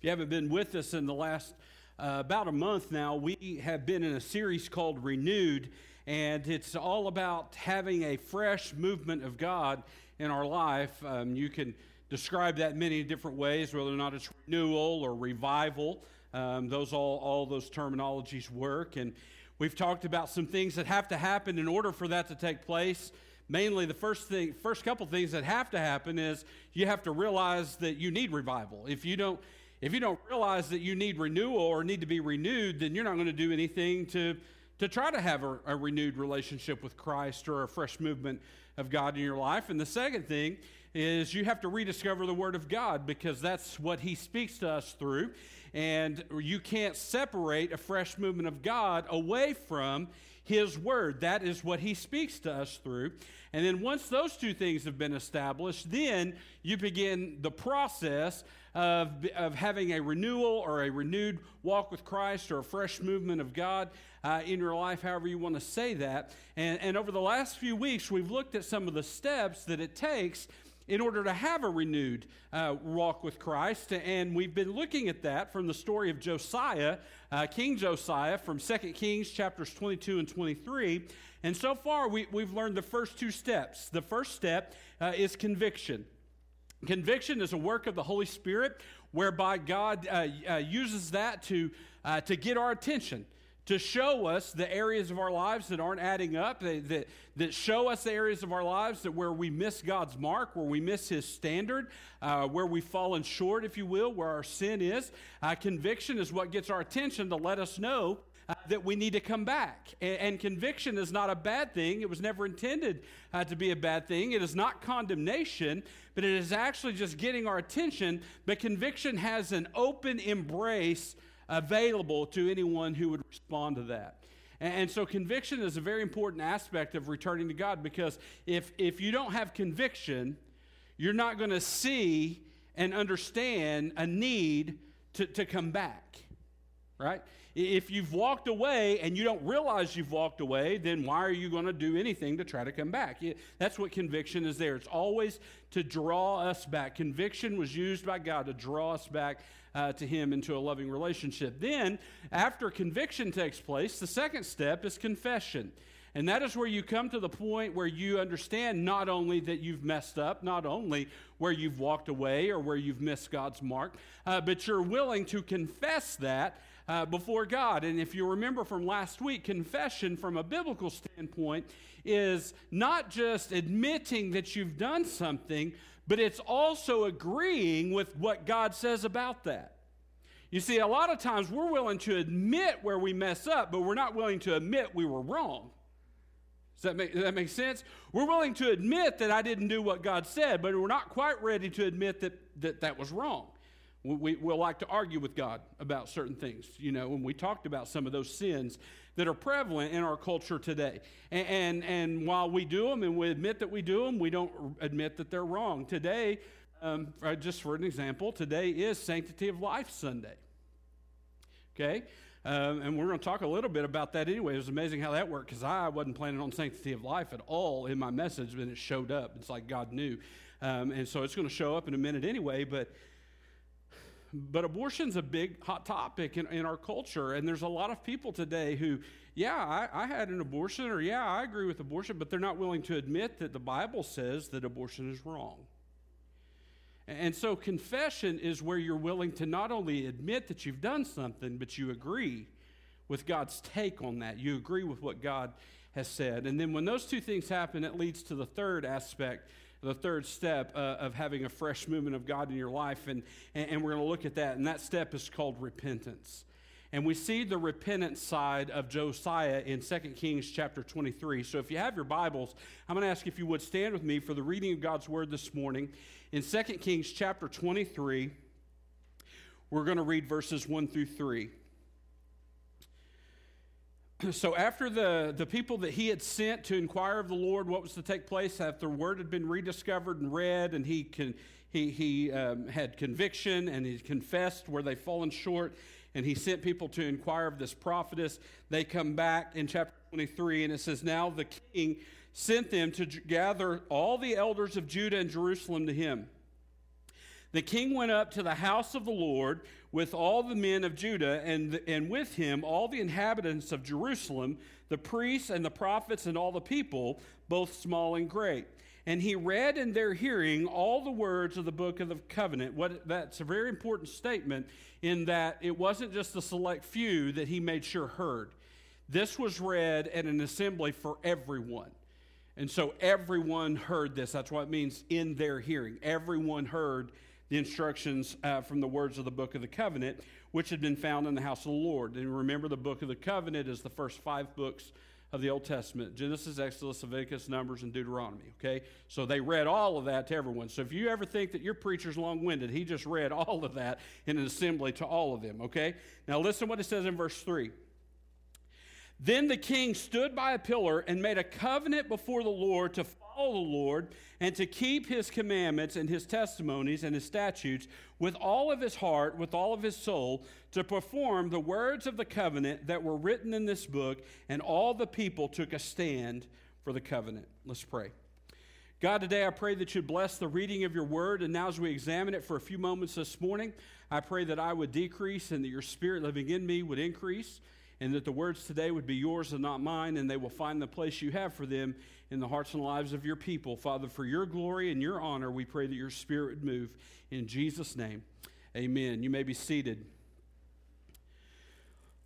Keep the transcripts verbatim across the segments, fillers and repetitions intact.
If you haven't been with us in the last uh, about a month now, we have been in a series called Renewed, and it's all about having a fresh movement of God in our life. Um, you can describe that many different ways, whether or not it's renewal or revival. Um, those all, all those terminologies work, and we've talked about some things that have to happen in order for that to take place. Mainly, the first thing, first couple things that have to happen is you have to realize that you need revival. If you don't, if you don't realize that you need renewal or need to be renewed, then you're not going to do anything to to try to have a, a renewed relationship with Christ or a fresh movement of God in your life. And the second thing is you have to rediscover the Word of God, because that's what He speaks to us through. And you can't separate a fresh movement of God away from His Word. That is what He speaks to us through. And then once those two things have been established, then you begin the process of, of having a renewal or a renewed walk with Christ or a fresh movement of God uh, in your life, however you want to say that. And, and over the last few weeks, we've looked at some of the steps that it takes in order to have a renewed uh, walk with Christ. And we've been looking at that from the story of Josiah, uh, King Josiah, from Second Kings chapters twenty-two and twenty-three. And so far, we, we've learned the first two steps. The first step uh, is conviction. Conviction is a work of the Holy Spirit, whereby God uh, uh, uses that to, uh, to get our attention, to show us the areas of our lives that aren't adding up, that, that, that show us the areas of our lives that where we miss God's mark, where we miss His standard, uh, where we've fallen short, if you will, where our sin is. Uh, conviction is what gets our attention to let us know uh, that we need to come back. And, and conviction is not a bad thing. It was never intended uh, to be a bad thing. It is not condemnation, but it is actually just getting our attention. But conviction has an open embrace available to anyone who would respond to that. And, and so conviction is a very important aspect of returning to God, because if, if you don't have conviction, you're not going to see and understand a need to, to come back, right? If you've walked away and you don't realize you've walked away, then why are you going to do anything to try to come back? That's what conviction is there. It's always to draw us back. Conviction was used by God to draw us back Uh, to Him into a loving relationship. Then, after conviction takes place, the second step is confession. And that is where you come to the point where you understand not only that you've messed up, not only where you've walked away or where you've missed God's mark, uh, but you're willing to confess that uh, before God. And if you remember from last week, confession from a biblical standpoint is not just admitting that you've done something, but it's also agreeing with what God says about that. You see, a lot of times we're willing to admit where we mess up, but we're not willing to admit we were wrong. Does that make, does that make sense? We're willing to admit that I didn't do what God said, but we're not quite ready to admit that that, that was wrong. We, we, we'll like to argue with God about certain things, you know, when we talked about some of those sins that are prevalent in our culture today. And, and and while we do them and we admit that we do them, we don't admit that they're wrong. Today, um, just for an example, today is Sanctity of Life Sunday. Okay? Um, and we're going to talk a little bit about that anyway. It was amazing how that worked, because I wasn't planning on Sanctity of Life at all in my message, but it showed up. It's like God knew. Um, and so it's going to show up in a minute anyway, but... But abortion's a big hot topic in, in our culture, and there's a lot of people today who, yeah, I, I had an abortion, or yeah, I agree with abortion, but they're not willing to admit that the Bible says that abortion is wrong. And so confession is where you're willing to not only admit that you've done something, but you agree with God's take on that. You agree with what God has said. And then when those two things happen, it leads to the third aspect, the third step uh, of having a fresh movement of God in your life, and, and, and we're going to look at that, and that step is called repentance. And we see the repentant side of Josiah in Second Kings chapter twenty-three. So if you have your Bibles, I'm going to ask if you would stand with me for the reading of God's Word this morning. In Second Kings chapter twenty-three, we're going to read verses one through three. So after the, the people that he had sent to inquire of the Lord what was to take place, after word had been rediscovered and read, and he con, he, he um, had conviction and he confessed where they'd fallen short, and he sent people to inquire of this prophetess, they come back in chapter twenty-three, and it says, "Now the king sent them to gather all the elders of Judah and Jerusalem to him. The king went up to the house of the Lord with all the men of Judah, and, and with him all the inhabitants of Jerusalem, the priests and the prophets and all the people, both small and great. And he read in their hearing all the words of the book of the covenant. What, that's a very important statement in that it wasn't just the select few that he made sure heard. This was read at an assembly for everyone. And so everyone heard this. That's what it means, in their hearing. Everyone heard the instructions uh, from the words of the book of the covenant, which had been found in the house of the Lord. And remember, the book of the covenant is the first five books of the Old Testament: Genesis, Exodus, Leviticus, Numbers, and Deuteronomy, okay? So they read all of that to everyone. So if you ever think that your preacher's long-winded, he just read all of that in an assembly to all of them, okay? Now listen what it says in verse three. Then the king stood by a pillar and made a covenant before the Lord to follow the Lord and to keep his commandments and his testimonies and his statutes with all of his heart, with all of his soul, to perform the words of the covenant that were written in this book, and all the people took a stand for the covenant. Let's pray. God, today I pray that you bless the reading of your word, and now as we examine it for a few moments this morning, I pray that I would decrease and that your Spirit living in me would increase, and that the words today would be yours and not mine, and they will find the place you have for them in the hearts and lives of your people. Father, for your glory and your honor, we pray that your Spirit would move. In Jesus' name, amen. You may be seated.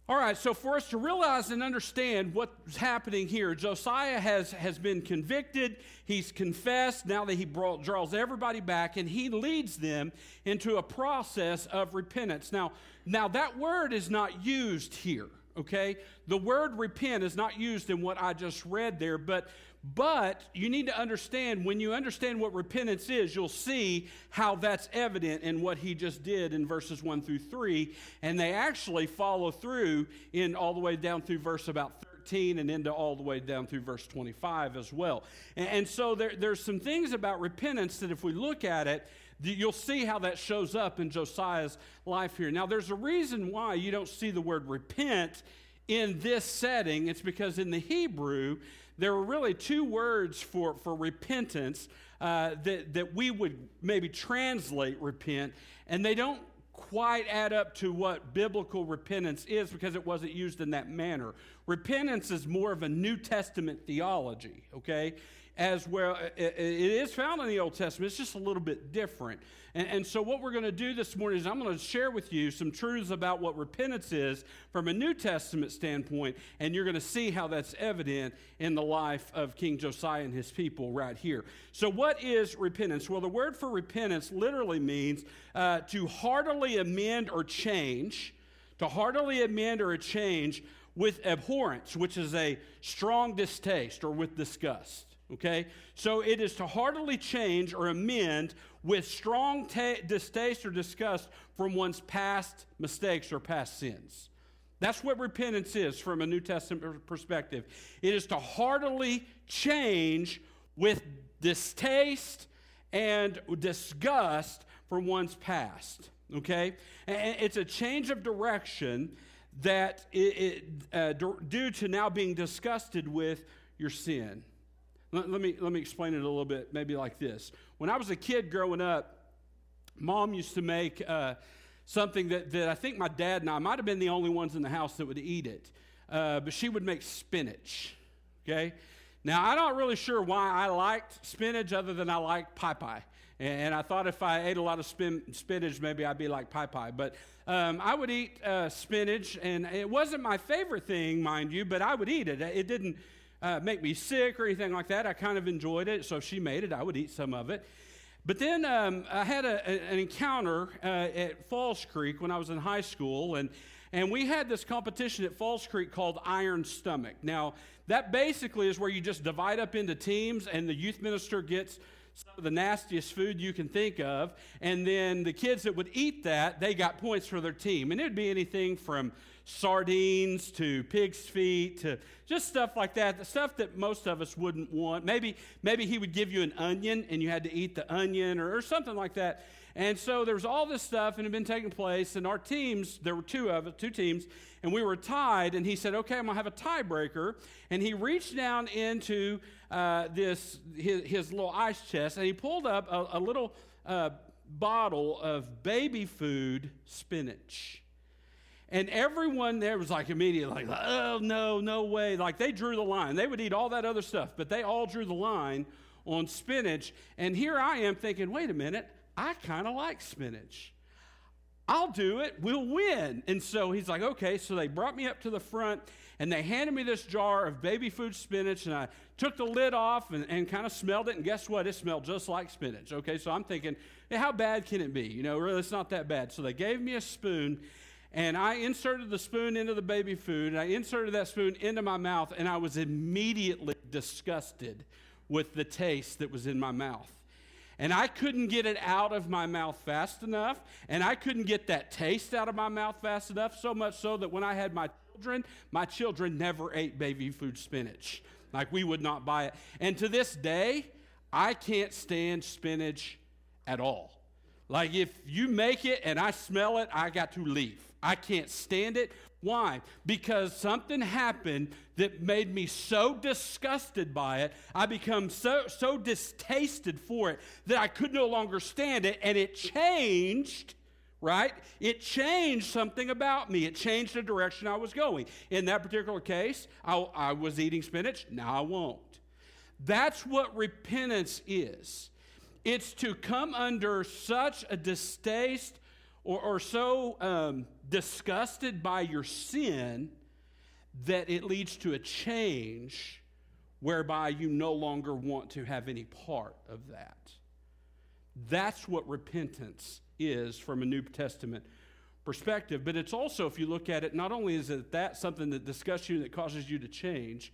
All right, so for us to realize and understand what's happening here, Josiah has, has been convicted, he's confessed, now that he brought, draws everybody back, and he leads them into a process of repentance. Now, now that word is not used here. Okay, the word repent is not used in what I just read there, but but you need to understand, when you understand what repentance is, you'll see how that's evident in what he just did in verses one through three, and they actually follow through in all the way down through verse about thirteen and into all the way down through verse twenty-five as well. And, and so there, there's some things about repentance that if we look at it, you'll see how that shows up in Josiah's life here. Now, there's a reason why you don't see the word repent in this setting. It's because in the Hebrew, there are really two words for, for repentance uh, that, that we would maybe translate repent, and they don't quite add up to what biblical repentance is because it wasn't used in that manner. Repentance is more of a New Testament theology, okay? As well, it is found in the Old Testament. It's just a little bit different. And, and so what we're going to do this morning is I'm going to share with you some truths about what repentance is from a New Testament standpoint, and you're going to see how that's evident in the life of King Josiah and his people right here. So what is repentance? Well, the word for repentance literally means uh, to heartily amend or change, to heartily amend or change with abhorrence, which is a strong distaste, or with disgust. Okay, so it is to heartily change or amend with strong ta- distaste or disgust from one's past mistakes or past sins. That's what repentance is from a New Testament perspective. It is to heartily change with distaste and disgust from one's past. Okay, and it's a change of direction that it, it, uh, due to now being disgusted with your sin. Let me let me explain it a little bit, maybe like this. When I was a kid growing up, Mom used to make uh, something that, that I think my dad and I might have been the only ones in the house that would eat it, uh, but she would make spinach, okay? Now, I'm not really sure why I liked spinach other than I liked pie pie, and I thought if I ate a lot of spin, spinach, maybe I'd be like pie pie, but um, I would eat uh, spinach, and it wasn't my favorite thing, mind you, but I would eat it. It didn't Uh, make me sick or anything like that. I kind of enjoyed it, so if she made it, I would eat some of it. But then um, I had a, a, an encounter uh, at Falls Creek when I was in high school, and, and we had this competition at Falls Creek called Iron Stomach. Now, that basically is where you just divide up into teams, and the youth minister gets some of the nastiest food you can think of, and then the kids that would eat that, they got points for their team. And it would be anything from sardines to pig's feet to just stuff like that, the stuff that most of us wouldn't want. Maybe maybe he would give you an onion and you had to eat the onion or, or something like that. And so there was all this stuff and it had been taking place, and our teams, there were two of us, two teams, and we were tied, and he said, okay, I'm going to have a tiebreaker. And he reached down into uh, this his, his little ice chest, and he pulled up a, a little uh, bottle of baby food spinach. And everyone there was like immediately like, oh, no, no way. Like they drew the line. They would eat all that other stuff, but they all drew the line on spinach. And here I am thinking, wait a minute, I kind of like spinach. I'll do it. We'll win. And so he's like, okay. So they brought me up to the front and they handed me this jar of baby food spinach. And I took the lid off and, and kind of smelled it. And guess what? It smelled just like spinach. Okay. So I'm thinking, hey, how bad can it be? You know, really, it's not that bad. So they gave me a spoon and I inserted the spoon into the baby food. And I inserted that spoon into my mouth. And I was immediately disgusted with the taste that was in my mouth. And I couldn't get it out of my mouth fast enough, and I couldn't get that taste out of my mouth fast enough, so much so that when I had my children, my children never ate baby food spinach. Like, we would not buy it. And to this day, I can't stand spinach at all. Like, if you make it and I smell it, I got to leave. I can't stand it. Why? Because something happened that made me so disgusted by it, I become so so distasted for it that I could no longer stand it, and it changed, right? It changed something about me. It changed the direction I was going. In that particular case, I, I was eating spinach. Now I won't. That's what repentance is. It's to come under such a distaste or, or so... Um, disgusted by your sin that it leads to a change whereby you no longer want to have any part of that. That's what repentance is from a New Testament perspective. But it's also, if you look at it, not only is it that something that disgusts you and that causes you to change,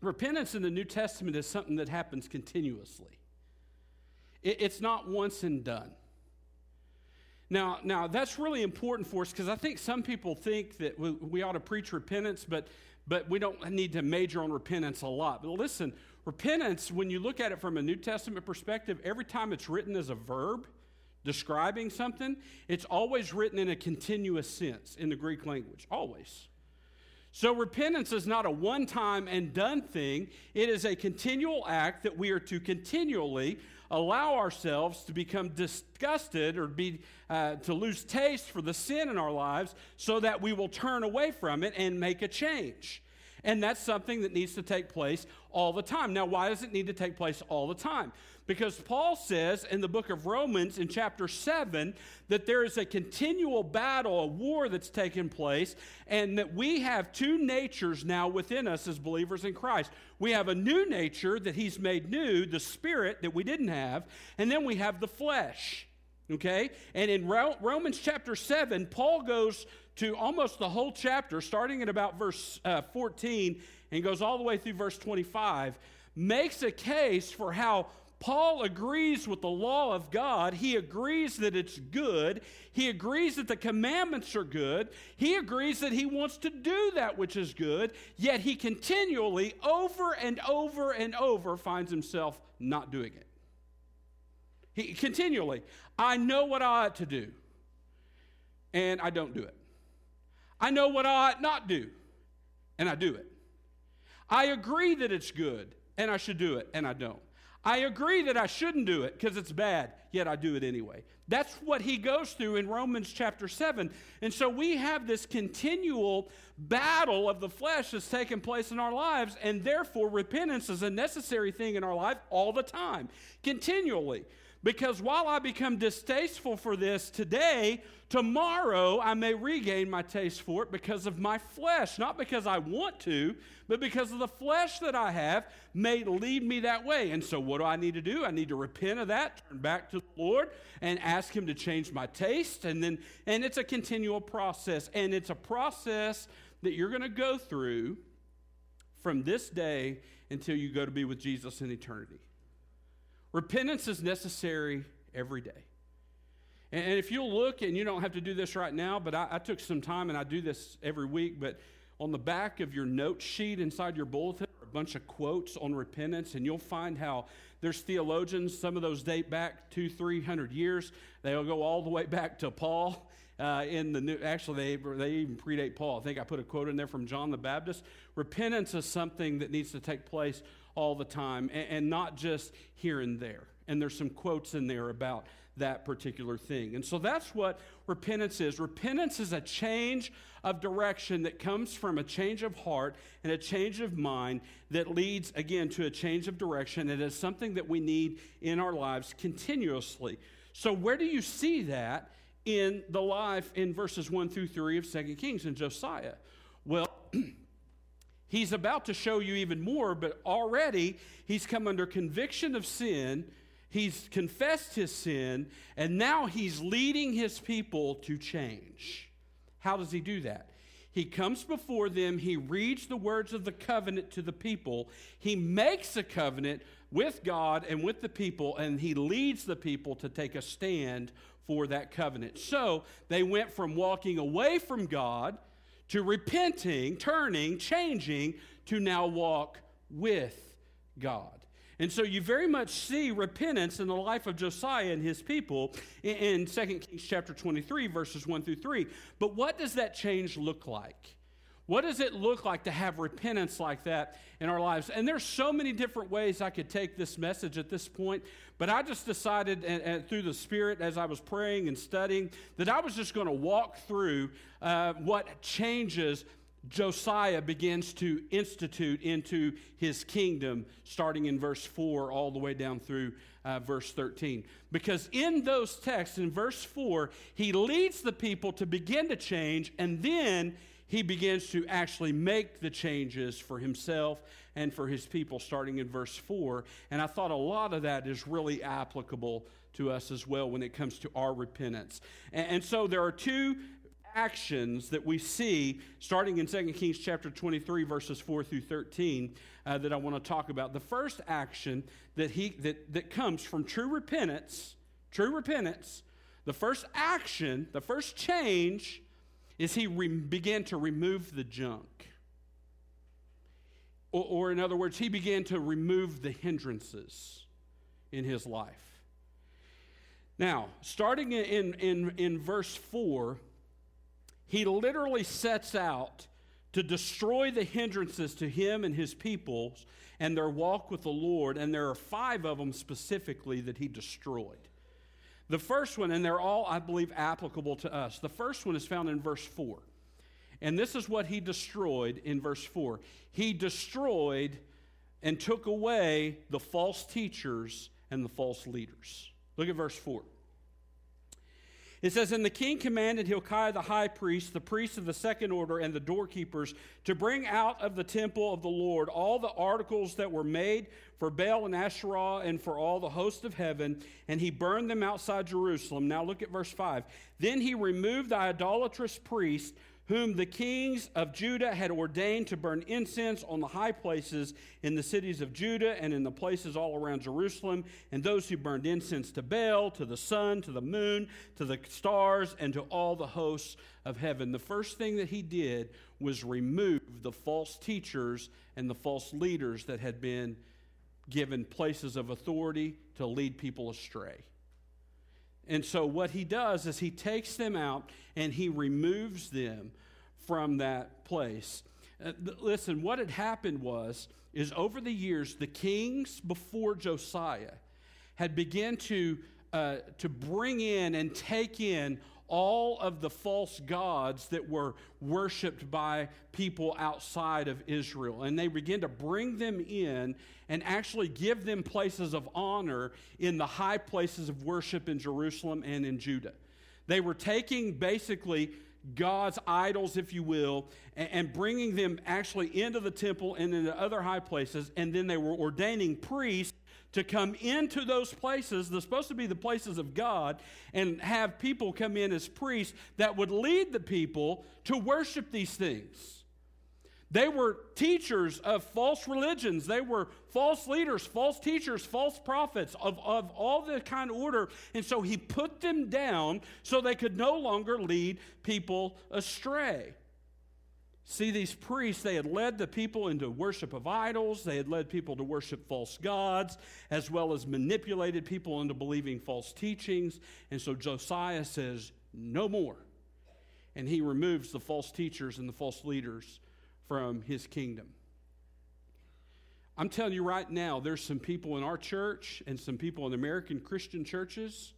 repentance in the New Testament is something that happens continuously. It's not once and done. Now, now that's really important for us because I think some people think that we, we ought to preach repentance, but but we don't need to major on repentance a lot. But listen, repentance, when you look at it from a New Testament perspective, every time it's written as a verb describing something, it's always written in a continuous sense in the Greek language, always. So repentance is not a one-time and done thing. It is a continual act that we are to continually allow ourselves to become disgusted or be uh, to lose taste for the sin in our lives so that we will turn away from it and make a change. And that's something that needs to take place all the time. Now, why does it need to take place all the time? Because Paul says in the book of Romans in chapter seven that there is a continual battle, a war that's taking place, and that we have two natures now within us as believers in Christ. We have a new nature that he's made new, the spirit that we didn't have, and then we have the flesh, okay? And in Romans chapter seven, Paul goes to almost the whole chapter, starting at about verse uh, fourteen and goes all the way through verse twenty-five, makes a case for how Paul agrees with the law of God. He agrees that it's good. He agrees that the commandments are good. He agrees that he wants to do that which is good, yet he continually, over and over and over, finds himself not doing it. He continually, I know what I ought to do, and I don't do it. I know what I ought not do, and I do it. I agree that it's good, and I should do it, and I don't. I agree that I shouldn't do it because it's bad, yet I do it anyway. That's what he goes through in Romans chapter seven. And so we have this continual battle of the flesh that's taking place in our lives, and therefore repentance is a necessary thing in our life all the time, continually. Because while I become distasteful for this today, tomorrow I may regain my taste for it because of my flesh. Not because I want to, but because of the flesh that I have may lead me that way. And so what do I need to do? I need to repent of that, turn back to the Lord, and ask him to change my taste. And then, and it's a continual process. And it's a process that you're going to go through from this day until you go to be with Jesus in eternity. Repentance is necessary every day. And if you'll look, and you don't have to do this right now, but I, I took some time, and I do this every week, but on the back of your note sheet inside your bulletin are a bunch of quotes on repentance, and you'll find how there's theologians, some of those date back two, three hundred years. They'll go all the way back to Paul. Uh, in the new, actually, they they even predate Paul. I think I put a quote in there from John the Baptist. Repentance is something that needs to take place all the time, and, and not just here and there. And there's some quotes in there about that particular thing. And so that's what repentance is. Repentance is a change of direction that comes from a change of heart and a change of mind that leads, again, to a change of direction. It is something that we need in our lives continuously. So where do you see that in the life in verses one through three of Second Kings and Josiah? Well, he's about to show you even more, but already he's come under conviction of sin. He's confessed his sin, and now he's leading his people to change. How does he do that? He comes before them. He reads the words of the covenant to the people. He makes a covenant with God and with the people, and he leads the people to take a stand for that covenant. So they went from walking away from God to repenting, turning, changing, to now walk with God. And so you very much see repentance in the life of Josiah and his people in Second Kings chapter twenty-three, verses one through three. But what does that change look like? What does it look like to have repentance like that in our lives? And there's so many different ways I could take this message at this point, but I just decided and, and through the Spirit as I was praying and studying that I was just going to walk through uh, what changes Josiah begins to institute into his kingdom, starting in verse four all the way down through uh, verse thirteen. Because in those texts, in verse four, he leads the people to begin to change, and then he begins to actually make the changes for himself and for his people, starting in verse four. And I thought a lot of that is really applicable to us as well when it comes to our repentance. And, and so there are two actions that we see starting in Second Kings chapter twenty-three, verses four through thirteen, uh, that I want to talk about. The first action that he that, that comes from true repentance, true repentance, the first action, the first change is he re- began to remove the junk. Or, or in other words, he began to remove the hindrances in his life. Now, starting in, in, in verse four, he literally sets out to destroy the hindrances to him and his people and their walk with the Lord. And there are five of them specifically that he destroyed. The first one, and they're all, I believe, applicable to us. The first one is found in verse four. And this is what he destroyed in verse four. He destroyed and took away the false teachers and the false leaders. Look at verse four. It says, and the king commanded Hilkiah the high priest, the priests of the second order, and the doorkeepers to bring out of the temple of the Lord all the articles that were made for Baal and Asherah and for all the host of heaven, and he burned them outside Jerusalem. Now look at verse five. Then he removed the idolatrous priest whom the kings of Judah had ordained to burn incense on the high places in the cities of Judah and in the places all around Jerusalem, and those who burned incense to Baal, to the sun, to the moon, to the stars, and to all the hosts of heaven. The first thing that he did was remove the false teachers and the false leaders that had been given places of authority to lead people astray. And so what he does is he takes them out and he removes them from that place. Uh, th- listen, what had happened was, is over the years, the kings before Josiah had begun to, uh, to bring in and take in all of the false gods that were worshipped by people outside of Israel. And they began to bring them in and actually give them places of honor in the high places of worship in Jerusalem and in Judah. They were taking basically God's idols, if you will, and bringing them actually into the temple and into other high places. And then they were ordaining priests to come into those places. They're supposed to be the places of God, and have people come in as priests that would lead the people to worship these things. They were teachers of false religions. They were false leaders, false teachers, false prophets of, of all the kind of order. And so he put them down so they could no longer lead people astray. See, these priests, they had led the people into worship of idols. They had led people to worship false gods, as well as manipulated people into believing false teachings. And so Josiah says, no more. And he removes the false teachers and the false leaders from his kingdom. I'm telling you right now, there's some people in our church and some people in American Christian churches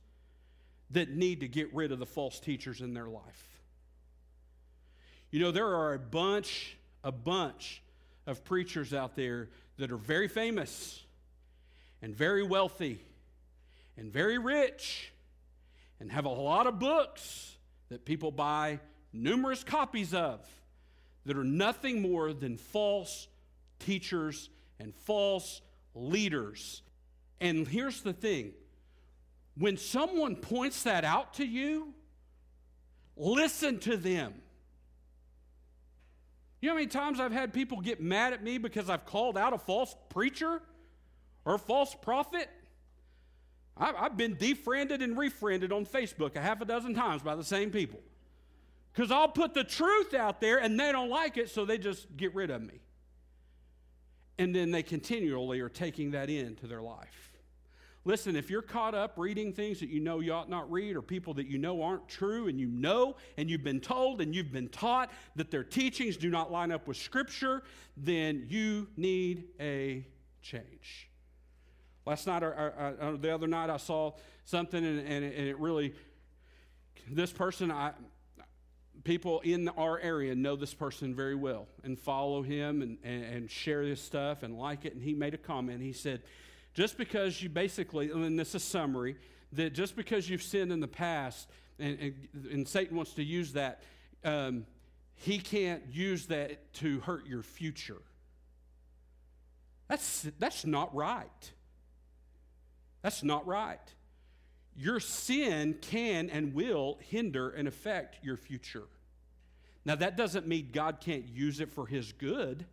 that need to get rid of the false teachers in their life. You know, there are a bunch, a bunch of preachers out there that are very famous and very wealthy and very rich and have a lot of books that people buy numerous copies of that are nothing more than false teachers and false leaders. And here's the thing. When someone points that out to you, listen to them. You know how many times I've had people get mad at me because I've called out a false preacher or a false prophet? I've been defriended and refriended on Facebook a half a dozen times by the same people. Because I'll put the truth out there and they don't like it, so they just get rid of me. And then they continually are taking that into their life. Listen, if you're caught up reading things that you know you ought not read or people that you know aren't true and you know and you've been told and you've been taught that their teachings do not line up with Scripture, then you need a change. Last night, or, or, or the other night, I saw something and, and, it, and it really, this person, I people in our area know this person very well and follow him and, and, and share this stuff and like it. And he made a comment. He said, just because you basically, and this is summary, that just because you've sinned in the past, and, and, and Satan wants to use that, um, he can't use that to hurt your future. That's that's not right. That's not right. Your sin can and will hinder and affect your future. Now, that doesn't mean God can't use it for his good,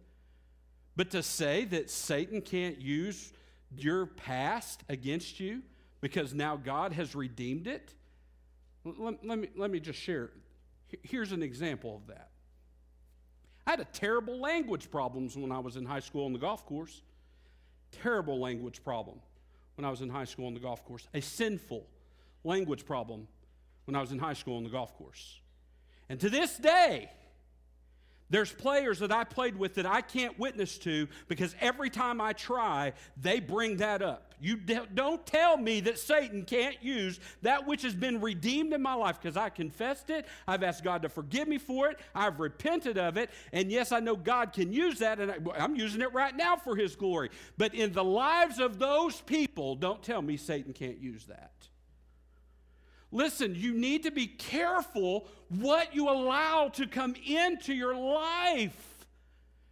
but to say that Satan can't use your past against you because now God has redeemed it. Let, let me, let me just share. Here's an example of that. I had a terrible language problems when I was in high school on the golf course. Terrible language problem when I was in high school on the golf course. A sinful language problem when I was in high school on the golf course. And to this day, there's players that I played with that I can't witness to because every time I try, they bring that up. You de- don't tell me that Satan can't use that which has been redeemed in my life because I confessed it. I've asked God to forgive me for it. I've repented of it. And yes, I know God can use that, and I, I'm using it right now for his glory. But in the lives of those people, don't tell me Satan can't use that. Listen, you need to be careful what you allow to come into your life.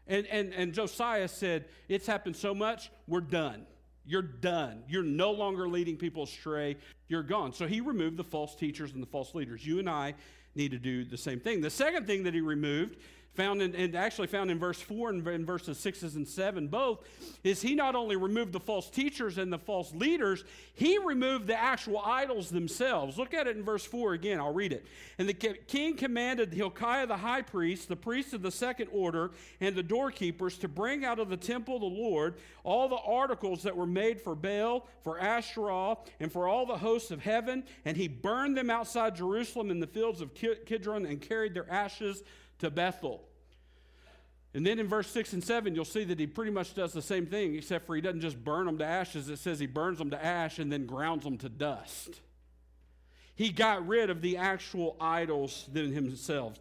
And, and, and Josiah said, it's happened so much, we're done. You're done. You're no longer leading people astray. You're gone. So he removed the false teachers and the false leaders. You and I need to do the same thing. The second thing that he removed, found in, and actually found in verse four and in verses six and seven both, is he not only removed the false teachers and the false leaders, he removed the actual idols themselves. Look at it in verse four again. I'll read it. And the king commanded Hilkiah the high priest, the priests of the second order, and the doorkeepers to bring out of the temple of the Lord all the articles that were made for Baal, for Asherah, and for all the hosts of heaven. And he burned them outside Jerusalem in the fields of Kidron and carried their ashes to Bethel. And then in verse six and seven, you'll see that he pretty much does the same thing, except for he doesn't just burn them to ashes. It says he burns them to ash and then grounds them to dust. He got rid of the actual idols themselves.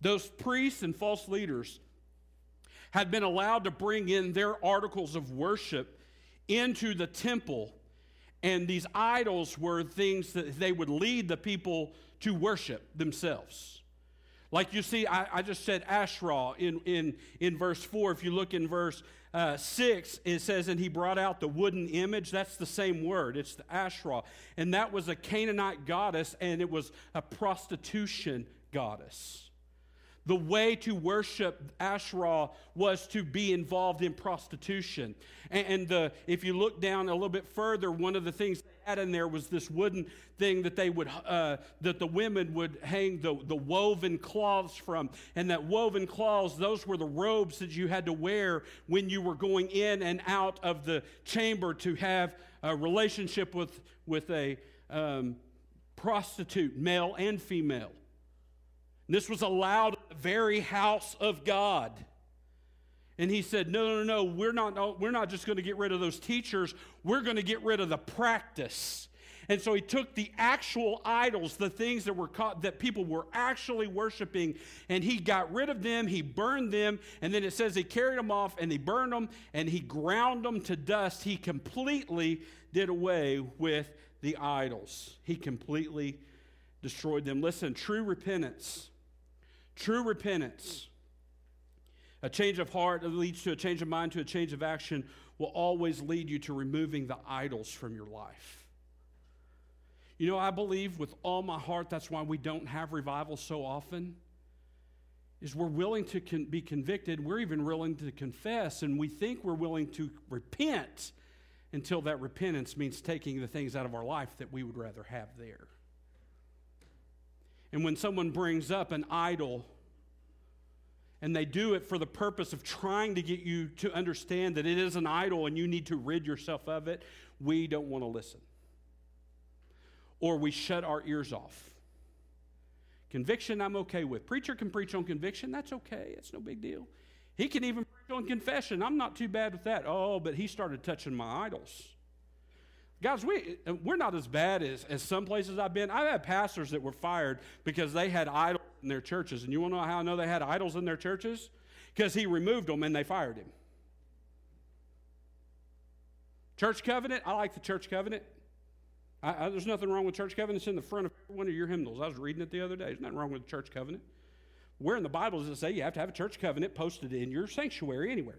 Those priests and false leaders had been allowed to bring in their articles of worship into the temple, and these idols were things that they would lead the people to worship themselves. Like you see, I, I just said Asherah in, in, in verse four. If you look in verse uh, six, it says, and he brought out the wooden image. That's the same word. It's the Asherah. And that was a Canaanite goddess, and it was a prostitution goddess. The way to worship Asherah was to be involved in prostitution. And, and the, if you look down a little bit further, one of the things they had in there was this wooden thing that they would, uh, that the women would hang the, the woven cloths from. And that woven cloths, those were the robes that you had to wear when you were going in and out of the chamber to have a relationship with, with a um, prostitute, male and female. This was allowed in the very house of God. And he said, no, no, no, we're not, we're not just going to get rid of those teachers. We're going to get rid of the practice. And so he took the actual idols, the things that were caught, that people were actually worshiping, and he got rid of them, he burned them, and then it says he carried them off and he burned them and he ground them to dust. He completely did away with the idols. He completely destroyed them. Listen, true repentance, true repentance, a change of heart that leads to a change of mind, to a change of action, will always lead you to removing the idols from your life. You know, I believe with all my heart, that's why we don't have revival so often, is we're willing to con- be convicted, we're even willing to confess, and we think we're willing to repent until that repentance means taking the things out of our life that we would rather have there. And when someone brings up an idol, and they do it for the purpose of trying to get you to understand that it is an idol and you need to rid yourself of it, we don't want to listen. Or we shut our ears off. Conviction, I'm okay with. Preacher can preach on conviction. That's okay. It's no big deal. He can even preach on confession. I'm not too bad with that. Oh, but he started touching my idols. Guys, we, we're not as bad as, as some places I've been. I've had pastors that were fired because they had idols in their churches. And you want to know how I know they had idols in their churches? Because he removed them and they fired him. Church covenant, I like the church covenant. I, I, there's nothing wrong with church covenant. It's in the front of one of your hymnals. I was reading it the other day. There's nothing wrong with the church covenant. Where in the Bible does it say you have to have a church covenant posted in your sanctuary anywhere?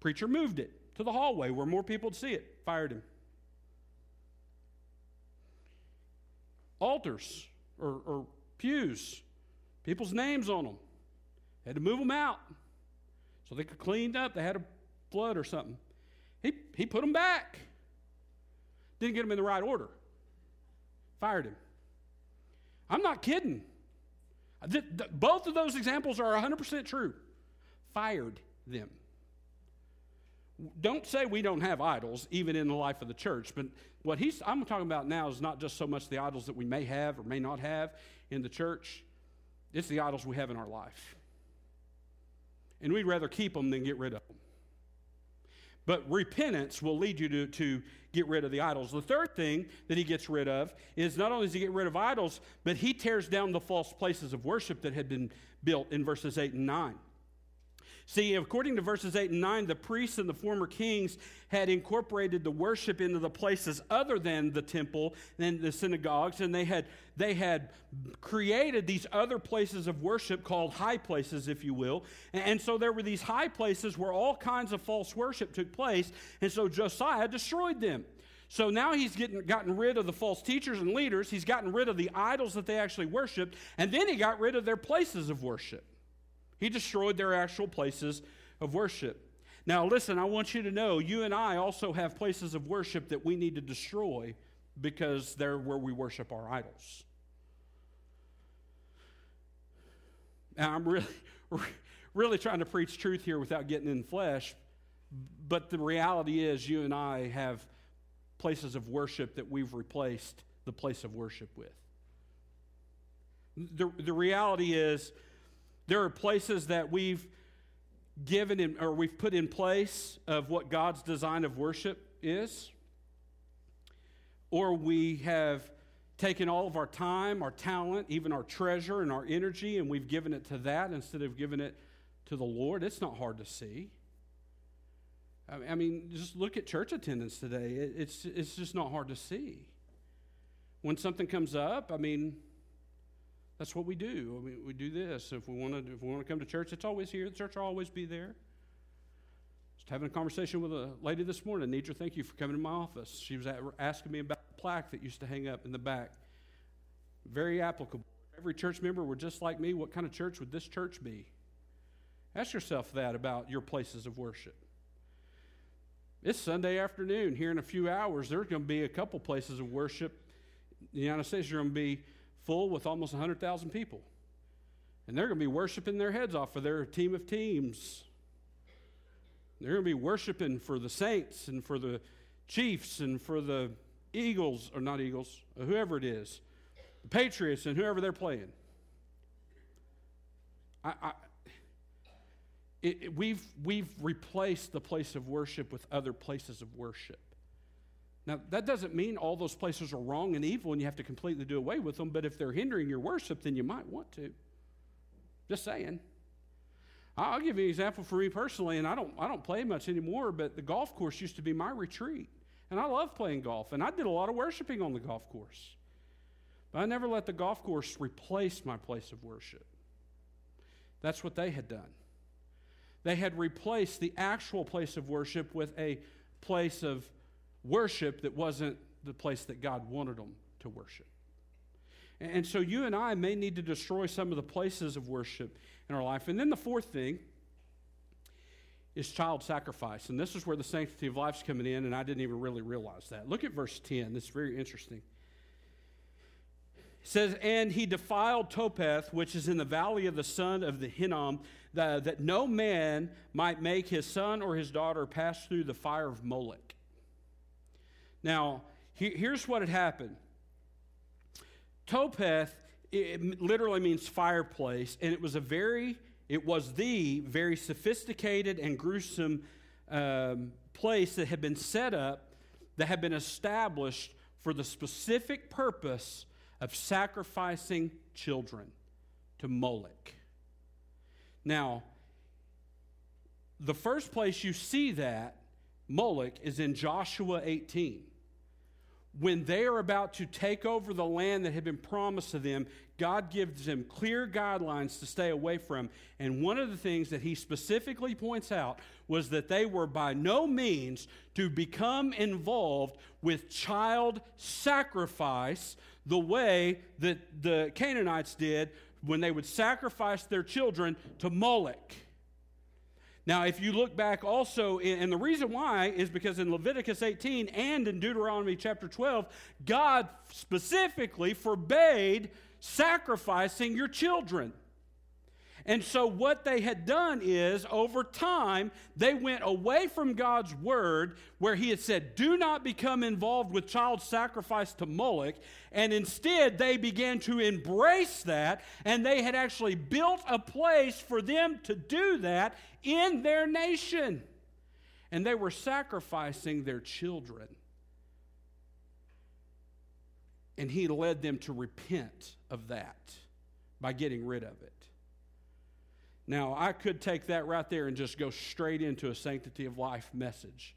Preacher moved it to the hallway where more people would see it. Fired him. Altars or, or pews, people's names on them. Had to move them out so they could clean up. They had a flood or something. He, he put them back. Didn't get them in the right order. Fired him. I'm not kidding. Th- th- both of those examples are one hundred percent true. Fired them. Don't say we don't have idols, even in the life of the church. But what he's I'm talking about now is not just so much the idols that we may have or may not have in the church. It's the idols we have in our life. And we'd rather keep them than get rid of them. But repentance will lead you to, to get rid of the idols. The third thing that he gets rid of is not only does he get rid of idols, but he tears down the false places of worship that had been built in verses eight and nine. See, according to verses eight and nine, the priests and the former kings had incorporated the worship into the places other than the temple and the synagogues, and they had they had created these other places of worship called high places, if you will. And, and so there were these high places where all kinds of false worship took place, and so Josiah destroyed them. So now he's getting gotten rid of the false teachers and leaders, he's gotten rid of the idols that they actually worshiped, and then he got rid of their places of worship. He destroyed their actual places of worship. Now, listen, I want you to know, you and I also have places of worship that we need to destroy because they're where we worship our idols. Now, I'm really, really trying to preach truth here without getting in flesh, but the reality is you and I have places of worship that we've replaced the place of worship with. The, the reality is, there are places that we've given in, or we've put in place of what God's design of worship is, or we have taken all of our time, our talent, even our treasure and our energy, and we've given it to that instead of giving it to the Lord. It's not hard to see. I mean, just look at church attendance today. It's, it's just not hard to see. When something comes up, I mean... that's what we do. I mean, we do this. If we want to, if we want to come to church, it's always here. The church will always be there. Just having a conversation with a lady this morning. Nidra, thank you for coming to my office. She was at, asking me about the plaque that used to hang up in the back. Very applicable. If every church member were just like me, what kind of church would this church be? Ask yourself that about your places of worship. It's Sunday afternoon. Here in a few hours, there's going to be a couple places of worship. The United States are going to be full with almost one hundred thousand people. And they're going to be worshiping their heads off for their team of teams. They're going to be worshiping for the Saints and for the Chiefs and for the Eagles, or not Eagles, or whoever it is, the Patriots and whoever they're playing. I, I, it, it, we've, we've replaced the place of worship with other places of worship. Now, that doesn't mean all those places are wrong and evil and you have to completely do away with them, but if they're hindering your worship, then you might want to. Just saying. I'll give you an example for me personally, and I don't I don't play much anymore, but the golf course used to be my retreat, and I love playing golf, and I did a lot of worshiping on the golf course. But I never let the golf course replace my place of worship. That's what they had done. They had replaced the actual place of worship with a place of worship that wasn't the place that God wanted them to worship. And so you and I may need to destroy some of the places of worship in our life. And then the fourth thing is child sacrifice. And this is where the sanctity of life's coming in, and I didn't even really realize that. Look at verse ten. It's very interesting. It says, and he defiled Topeth, which is in the valley of the son of the Hinnom, the, that no man might make his son or his daughter pass through the fire of Molech. Now, he, here's what had happened. Topeth, it literally means fireplace, and it was a very, it was the very sophisticated and gruesome um, place that had been set up, that had been established for the specific purpose of sacrificing children to Molech. Now, the first place you see that, Molech, is in Joshua eighteen. When they are about to take over the land that had been promised to them, God gives them clear guidelines to stay away from. And one of the things that he specifically points out was that they were by no means to become involved with child sacrifice the way that the Canaanites did when they would sacrifice their children to Molech. Now, if you look back also, and the reason why is because in Leviticus eighteen and in Deuteronomy chapter twelve, God specifically forbade sacrificing your children. And so what they had done is, over time, they went away from God's word where he had said, do not become involved with child sacrifice to Molech, and instead they began to embrace that, and they had actually built a place for them to do that in their nation. And they were sacrificing their children. And he led them to repent of that by getting rid of it. Now, I could take that right there and just go straight into a sanctity of life message.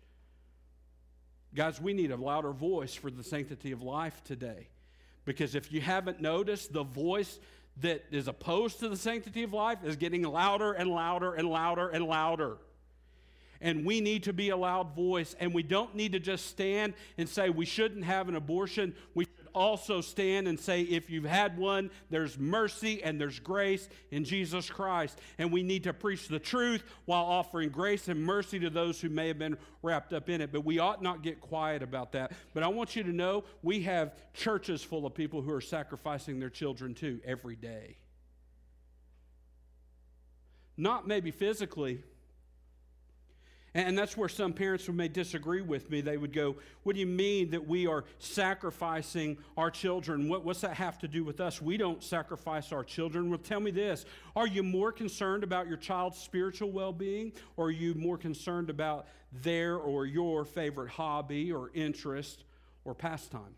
Guys, we need a louder voice for the sanctity of life today. Because if you haven't noticed, the voice that is opposed to the sanctity of life is getting louder and louder and louder and louder. And we need to be a loud voice. And we don't need to just stand and say we shouldn't have an abortion. We should also stand and say if you've had one, there's mercy and there's grace in Jesus Christ. And we need to preach the truth while offering grace and mercy to those who may have been wrapped up in it. But we ought not get quiet about that. But I want you to know we have churches full of people who are sacrificing their children too every day. Not maybe physically. And that's where some parents may disagree with me. They would go, what do you mean that we are sacrificing our children? What, what's that have to do with us? We don't sacrifice our children. Well, tell me this. Are you more concerned about your child's spiritual well-being? Or are you more concerned about their or your favorite hobby or interest or pastime?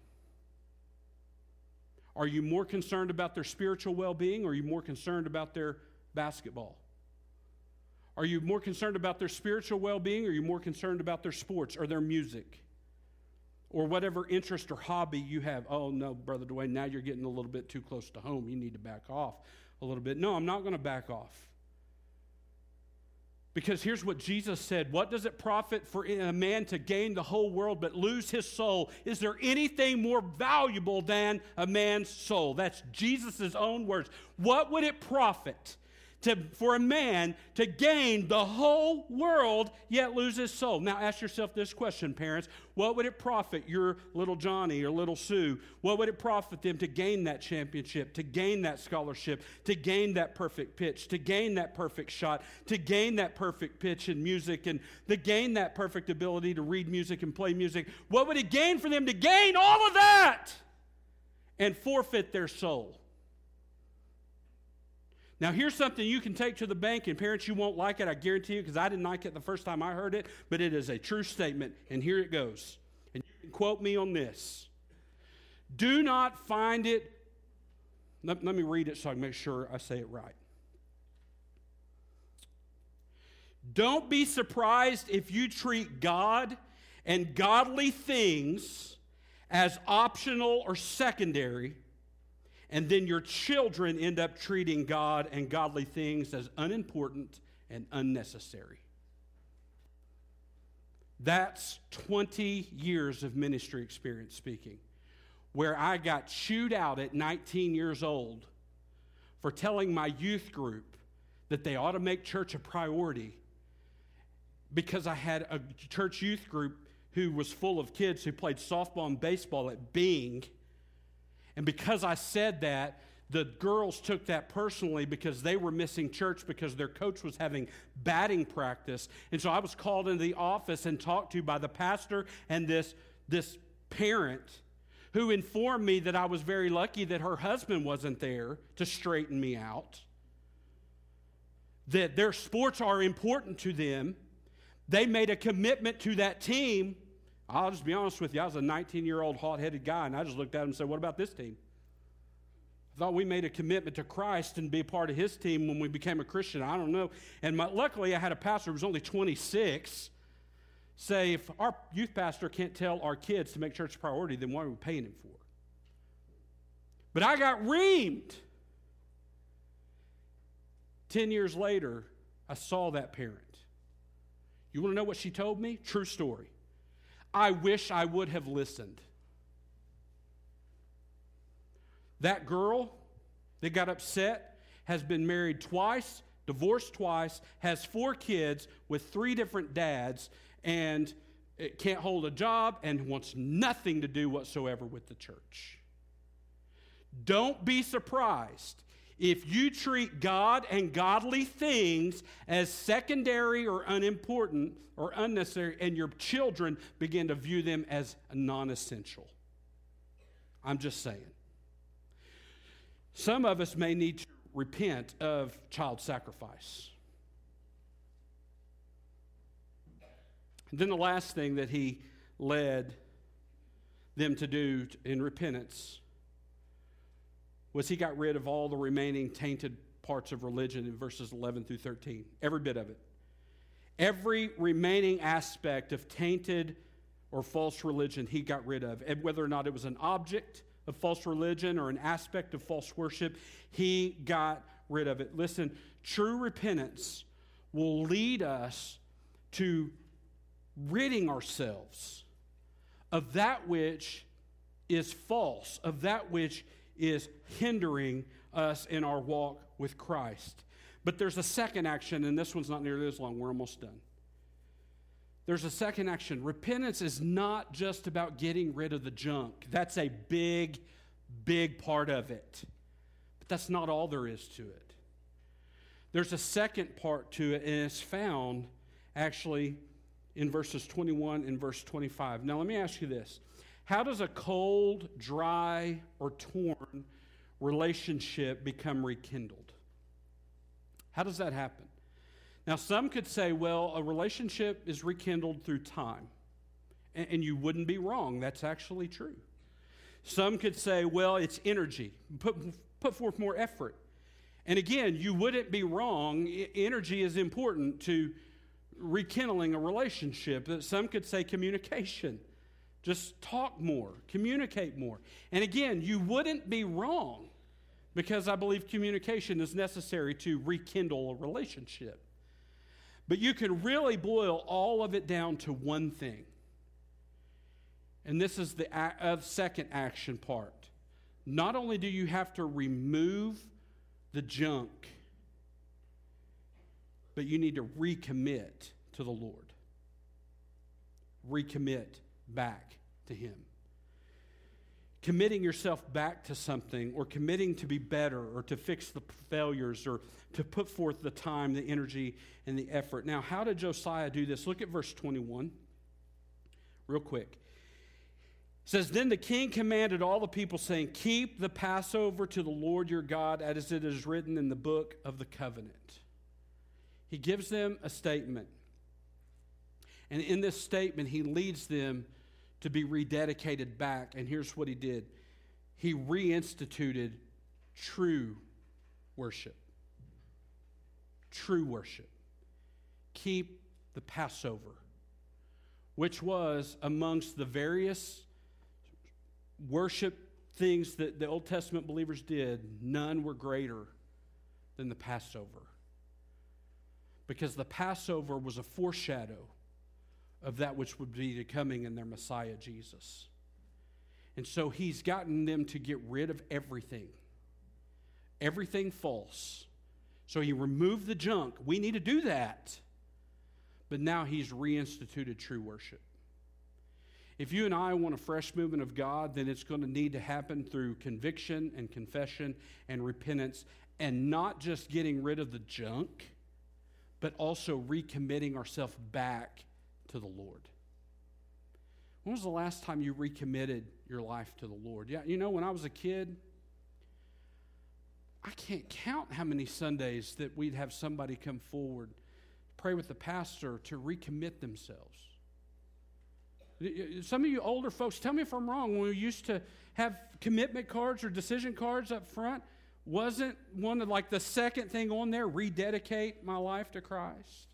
Are you more concerned about their spiritual well-being? Or are you more concerned about their basketball? Are you more concerned about their spiritual well-being, or are you more concerned about their sports or their music or whatever interest or hobby you have? Oh, no, Brother Dwayne, now you're getting a little bit too close to home. You need to back off a little bit. No, I'm not going to back off. Because here's what Jesus said. What does it profit for a man to gain the whole world but lose his soul? Is there anything more valuable than a man's soul? That's Jesus' own words. What would it profit? To, for a man to gain the whole world, yet lose his soul. Now ask yourself this question, parents. What would it profit your little Johnny or little Sue? What would it profit them to gain that championship, to gain that scholarship, to gain that perfect pitch, to gain that perfect shot, to gain that perfect pitch in music, and to gain that perfect ability to read music and play music? What would it gain for them to gain all of that and forfeit their soul? Now, here's something you can take to the bank, and parents, you won't like it, I guarantee you, because I didn't like it the first time I heard it, but it is a true statement, and here it goes. And you can quote me on this. Do not find it. Let, let me read it so I can make sure I say it right. Don't be surprised if you treat God and godly things as optional or secondary, and then your children end up treating God and godly things as unimportant and unnecessary. That's twenty years of ministry experience speaking, where I got chewed out at nineteen years old for telling my youth group that they ought to make church a priority, because I had a church youth group who was full of kids who played softball and baseball at Bing. And because I said that, the girls took that personally because they were missing church because their coach was having batting practice. And so I was called into the office and talked to by the pastor and this, this parent who informed me that I was very lucky that her husband wasn't there to straighten me out, that their sports are important to them. They made a commitment to that team. I'll just be honest with you, I was a nineteen-year-old hot-headed guy, and I just looked at him and said, what about this team? I thought we made a commitment to Christ and be a part of his team when we became a Christian. I don't know. And my, luckily, I had a pastor who was only twenty-six say, if our youth pastor can't tell our kids to make church a priority, then what are we paying him for? But I got reamed. Ten years later, I saw that parent. You want to know what she told me? True story. I wish I would have listened. That girl that got upset has been married twice, divorced twice, has four kids with three different dads, and can't hold a job and wants nothing to do whatsoever with the church. Don't be surprised if you treat God and godly things as secondary or unimportant or unnecessary, and your children begin to view them as non-essential. I'm just saying. Some of us may need to repent of child sacrifice. And then the last thing that he led them to do in repentance was he got rid of all the remaining tainted parts of religion in verses eleven through thirteen. Every bit of it. Every remaining aspect of tainted or false religion he got rid of. And whether or not it was an object of false religion or an aspect of false worship, he got rid of it. Listen, true repentance will lead us to ridding ourselves of that which is false, of that which is hindering us in our walk with Christ. But there's a second action, and this one's not nearly as long. We're almost done. There's a second action. Repentance is not just about getting rid of the junk. That's a big, big part of it. But that's not all there is to it. There's a second part to it, and it's found actually in verses twenty-one and verse twenty-five. Now, let me ask you this. How does a cold, dry, or torn relationship become rekindled? How does that happen? Now, some could say, well, a relationship is rekindled through time. And, and you wouldn't be wrong. That's actually true. Some could say, well, it's energy. Put, put forth more effort. And again, you wouldn't be wrong. Energy is important to rekindling a relationship. Some could say communication. Just talk more, communicate more. And again, you wouldn't be wrong, because I believe communication is necessary to rekindle a relationship. But you can really boil all of it down to one thing. And this is the of second action part. Not only do you have to remove the junk, but you need to recommit to the Lord. Recommit back to him. Committing yourself back to something, or committing to be better, or to fix the failures, or to put forth the time, the energy, and the effort. Now, how did Josiah do this? Look at verse twenty-one real quick. It says, then the king commanded all the people, saying, keep the Passover to the Lord your God, as it is written in the book of the covenant. He gives them a statement. And in this statement, he leads them to be rededicated back. And here's what he did. He reinstituted true worship. True worship. Keep the Passover, which was amongst the various worship things that the Old Testament believers did, none were greater than the Passover. Because the Passover was a foreshadow of that which would be the coming in their Messiah, Jesus. And so he's gotten them to get rid of everything, everything false. So he removed the junk. We need to do that. But now he's reinstituted true worship. If you and I want a fresh movement of God, then it's going to need to happen through conviction and confession and repentance, and not just getting rid of the junk, but also recommitting ourselves back to the Lord. When was the last time you recommitted your life to the Lord? Yeah, you know, when I was a kid, I can't count how many Sundays that we'd have somebody come forward, pray with the pastor to recommit themselves. Some of you older folks, tell me if I'm wrong, when we used to have commitment cards or decision cards up front, wasn't one of like the second thing on there, rededicate my life to Christ?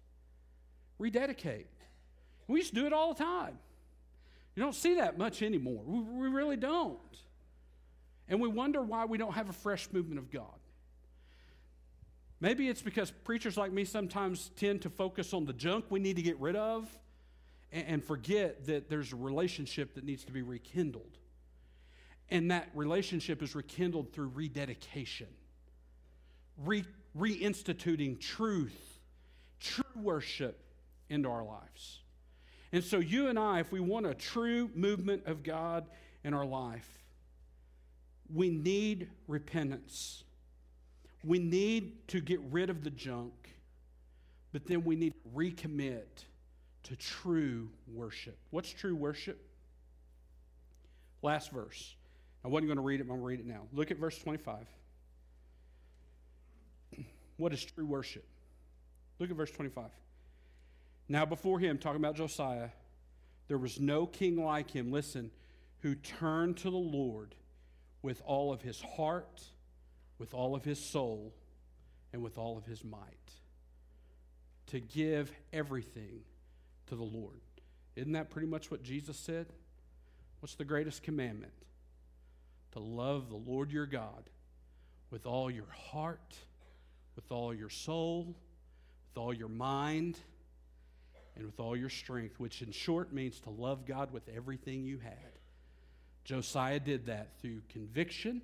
Rededicate. We used to do it all the time. You don't see that much anymore. We, we really don't. And we wonder why we don't have a fresh movement of God. Maybe it's because preachers like me sometimes tend to focus on the junk we need to get rid of and, and forget that there's a relationship that needs to be rekindled. And that relationship is rekindled through rededication, re- reinstituting truth, true worship into our lives. And so you and I, if we want a true movement of God in our life, we need repentance. We need to get rid of the junk, but then we need to recommit to true worship. What's true worship? Last verse. I wasn't going to read it, but I'm going to read it now. Look at verse twenty-five. What is true worship? Look at verse twenty-five. Now before him, talking about Josiah, there was no king like him, listen, who turned to the Lord with all of his heart, with all of his soul, and with all of his might, to give everything to the Lord. Isn't that pretty much what Jesus said? What's the greatest commandment? To love the Lord your God with all your heart, with all your soul, with all your mind, and with all your strength, which in short means to love God with everything you had. Josiah did that through conviction,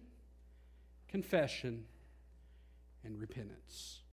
confession, and repentance.